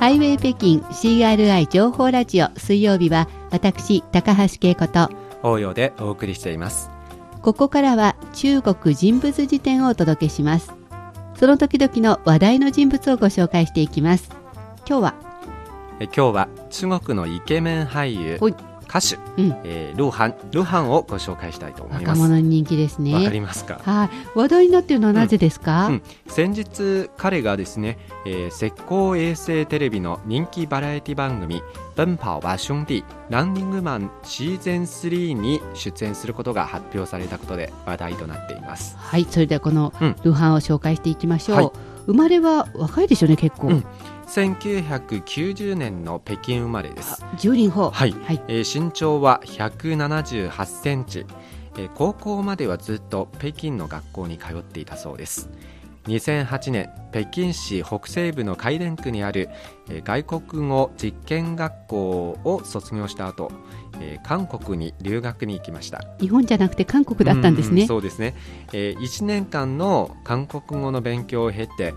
ハイウェイ北京 CRI 情報ラジオ、水曜日は私高橋恵子と応用でお送りしています。ここからは中国人物辞典をお届けします。その時々の話題の人物をご紹介していきます。今日は中国のイケメン俳優歌手、ルーハンをご紹介したいと思います。若者に人気ですね。わかりますか？はい、話題になっているのはなぜですか？先日彼がですね、浙江衛星テレビの人気バラエティ番組奔跑吧兄弟ランニングマンシーズン3に出演することが発表されたことで話題となっています。はい、それではこのルーハンを紹介していきましょう。生まれは若いでしょうね、結構。1990年の北京生まれです。10輪砲、身長は178センチ、高校まではずっと北京の学校に通っていたそうです。2008年北京市北西部の海淀区にある、外国語実験学校を卒業した後、韓国に留学に行きました。日本じゃなくて韓国だったんですね。そうですね、1年間の韓国語の勉強を経て、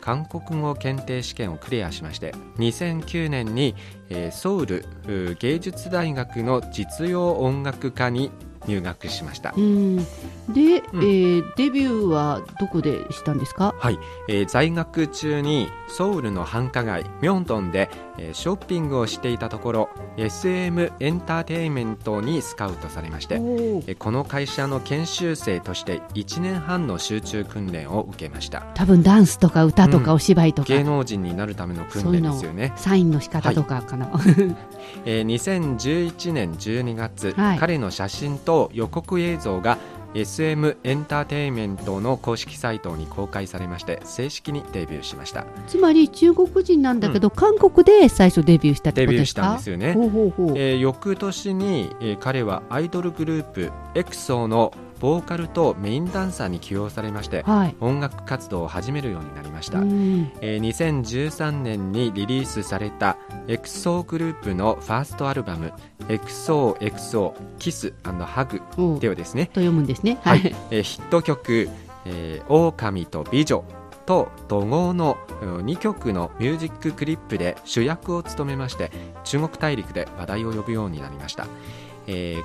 韓国語検定試験をクリアしまして、2009年に、ソウル芸術大学の実用音楽科に入学しました。デビューはどこでしたんですか？在学中にソウルの繁華街ミョンドンで、ショッピングをしていたところ SM エンターテインメントにスカウトされまして、この会社の研修生として1年半の集中訓練を受けました。多分ダンスとか歌とかお芝居とか、芸能人になるための訓練ですよね。サインの仕方とかかな。2011年12月、彼の写真と予告映像が SM エンターテインメントの公式サイトに公開されまして、正式にデビューしました。つまり中国人なんだけど、韓国で最初デビューしたってことですか？デビューしたんですよね。翌年に、彼はアイドルグループ EXO のボーカルとメインダンサーに起用されまして、音楽活動を始めるようになりました。2013年にリリースされた EXO グループのファーストアルバム EXO Kiss and Hug ではですね、と読むんですね、ヒット曲、狼と美女と怒号の2曲のミュージッククリップで主役を務めまして、中国大陸で話題を呼ぶようになりました。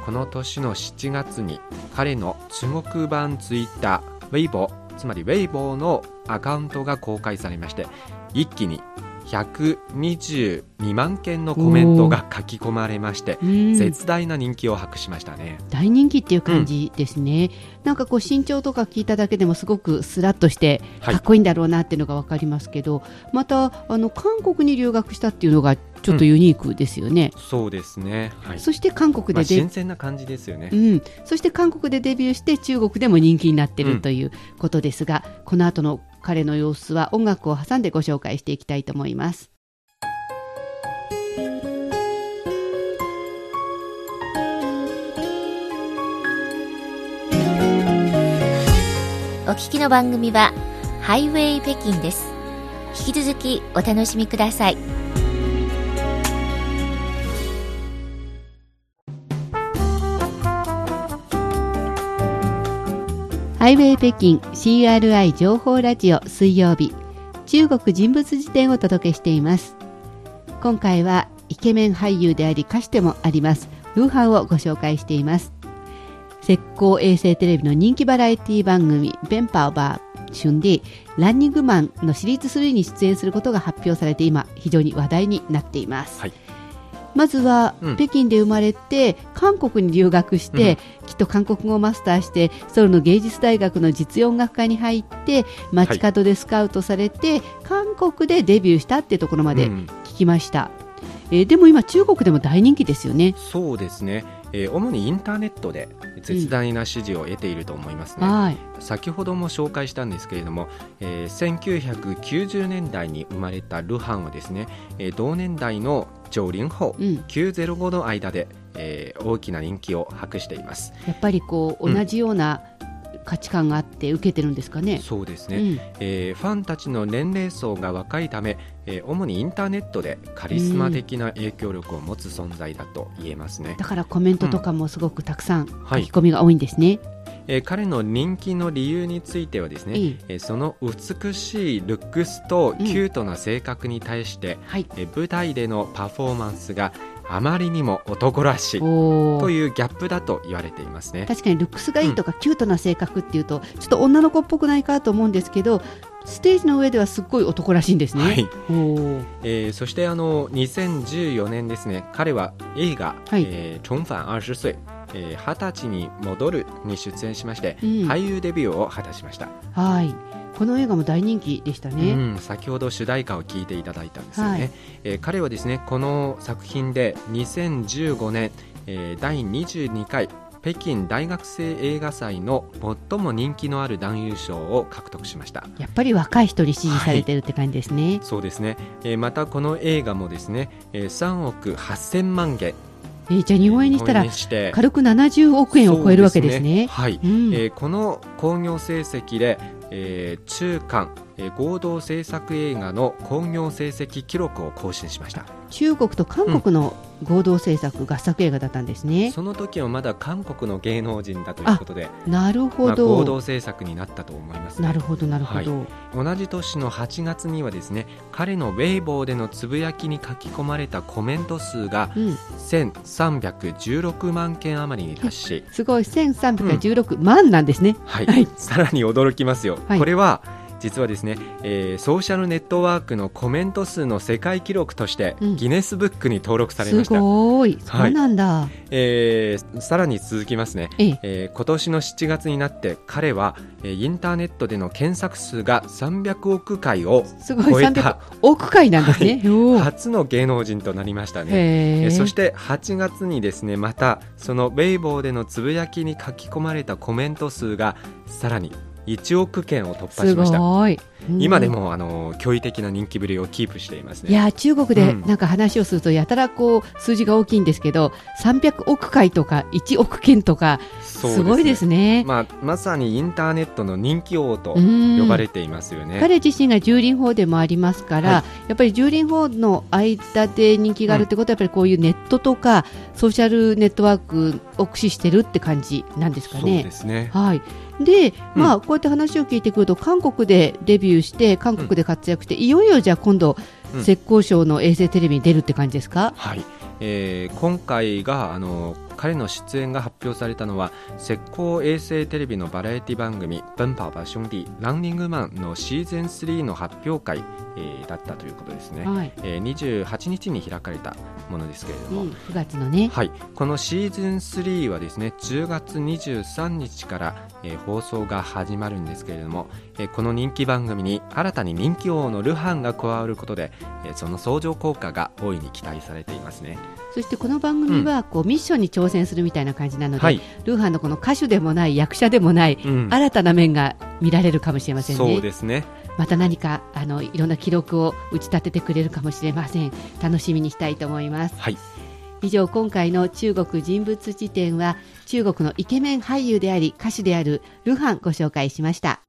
この年の7月に彼の中国版ツイッター Weibo、 つまり Weibo のアカウントが公開されまして、一気に122万件のコメントが書き込まれまして、絶大な人気を博しましたね。大人気っていう感じですね。なんかこう身長とか聞いただけでもすごくスラッとしてかっこいいんだろうなっていうのが分かりますけど、また韓国に留学したっていうのがちょっとユニークですよね。そうですね、そして韓国で、新鮮な感じですよね。そして韓国でデビューして中国でも人気になっているということですが、この後の彼の様子は音楽を挟んでご紹介していきたいと思います。お聞きの番組はハイウェイ北京です。引き続きお楽しみください。ハイウェイ北京 CRI 情報ラジオ、水曜日、中国人物辞典をお届けしています。今回はイケメン俳優であり歌手でもありますルーハンをご紹介しています。浙江衛星テレビの人気バラエティ番組奔跑吧兄弟ランニングマンのシリーズ3に出演することが発表されて、今非常に話題になっています。まずは北京で生まれて、韓国に留学して、きっと韓国語をマスターしてソウルの芸術大学の実用音楽科に入って街角でスカウトされて、韓国でデビューしたってところまで聞きました。でも今中国でも大人気ですよね。そうですね、主にインターネットで絶大な支持を得ていると思いますね。先ほども紹介したんですけれども、1990年代に生まれたルハンはですね、同年代の90後、905の間で、大きな人気を博しています。やっぱりこう同じような、価値観があって受けてるんですかね。そうですね、ファンたちの年齢層が若いため、主にインターネットでカリスマ的な影響力を持つ存在だと言えますね。だからコメントとかもすごくたくさん書き込みが多いんですね。彼の人気の理由についてはですね、その美しいルックスとキュートな性格に対して、舞台でのパフォーマンスがあまりにも男らしいというギャップだと言われていますね。確かにルックスがいいとか、キュートな性格っていうとちょっと女の子っぽくないかと思うんですけど、ステージの上ではすっごい男らしいんですね。そして2014年ですね、彼は映画重返20歳20歳に戻るに出演しまして、俳優デビューを果たしました。この映画も大人気でしたね。先ほど主題歌を聴いていただいたんですよね。彼はですね、この作品で2015年、第22回北京大学生映画祭の最も人気のある男優賞を獲得しました。やっぱり若い人に支持されてるって感じですね。そうですね。またこの映画もですね、3億8000万元じゃあ日本円にしたら軽く70億円を超えるわけですね。この興行成績で、中韓合同制作映画の興行成績記録を更新しました。中国と韓国の合同制作、合作映画だったんですね。その時はまだ韓国の芸能人だということで、合同制作になったと思います、同じ年の8月にはですね、彼の Weibo でのつぶやきに書き込まれたコメント数が1316万件余りに達し、すごい1316万なんですね。さらに驚きますよ。これは実はですね、ソーシャルネットワークのコメント数の世界記録としてギネスブックに登録されました。すごい、そうなんだ。さらに続きますね。今年の7月になって彼はインターネットでの検索数が300億回を超えた。300億回なんですね。初の芸能人となりましたね。そして8月にですね、またそのWeiboでのつぶやきに書き込まれたコメント数がさらに1億件を突破しました。今でも驚異的な人気ぶりをキープしていますね。中国でなんか話をするとやたらこう数字が大きいんですけど、300億回とか1億件とかすごいですね。まさにインターネットの人気王と呼ばれていますよね。彼自身が10輪法でもありますから、やっぱり10輪法の間で人気があるってことは、やっぱりこういうネットとかソーシャルネットワークを駆使してるって感じなんですかね。で、こうやって話を聞いてくると、韓国でデビューして韓国で活躍して、いよいよじゃあ今度浙江省の衛星テレビに出るって感じですか。今回が彼の出演が発表されたのは浙江衛星テレビのバラエティ番組奔跑吧兄弟ランニングマンのシーズン3の発表会、だったということですね。28日に開かれたものですけれども、9月のね、このシーズン3はですね、10月23日から、放送が始まるんですけれども、この人気番組に新たに人気王のルハンが加わることで、その相乗効果が大いに期待されていますね。そしてこの番組はこう、ミッションに挑戦するみたいな感じなので、ルーハンのこの歌手でもない役者でもない、新たな面が見られるかもしれませんね。そうですね。また何かいろんな記録を打ち立ててくれるかもしれません。楽しみにしたいと思います。以上、今回の中国人物辞典は中国のイケメン俳優であり歌手であるルーハンご紹介しました。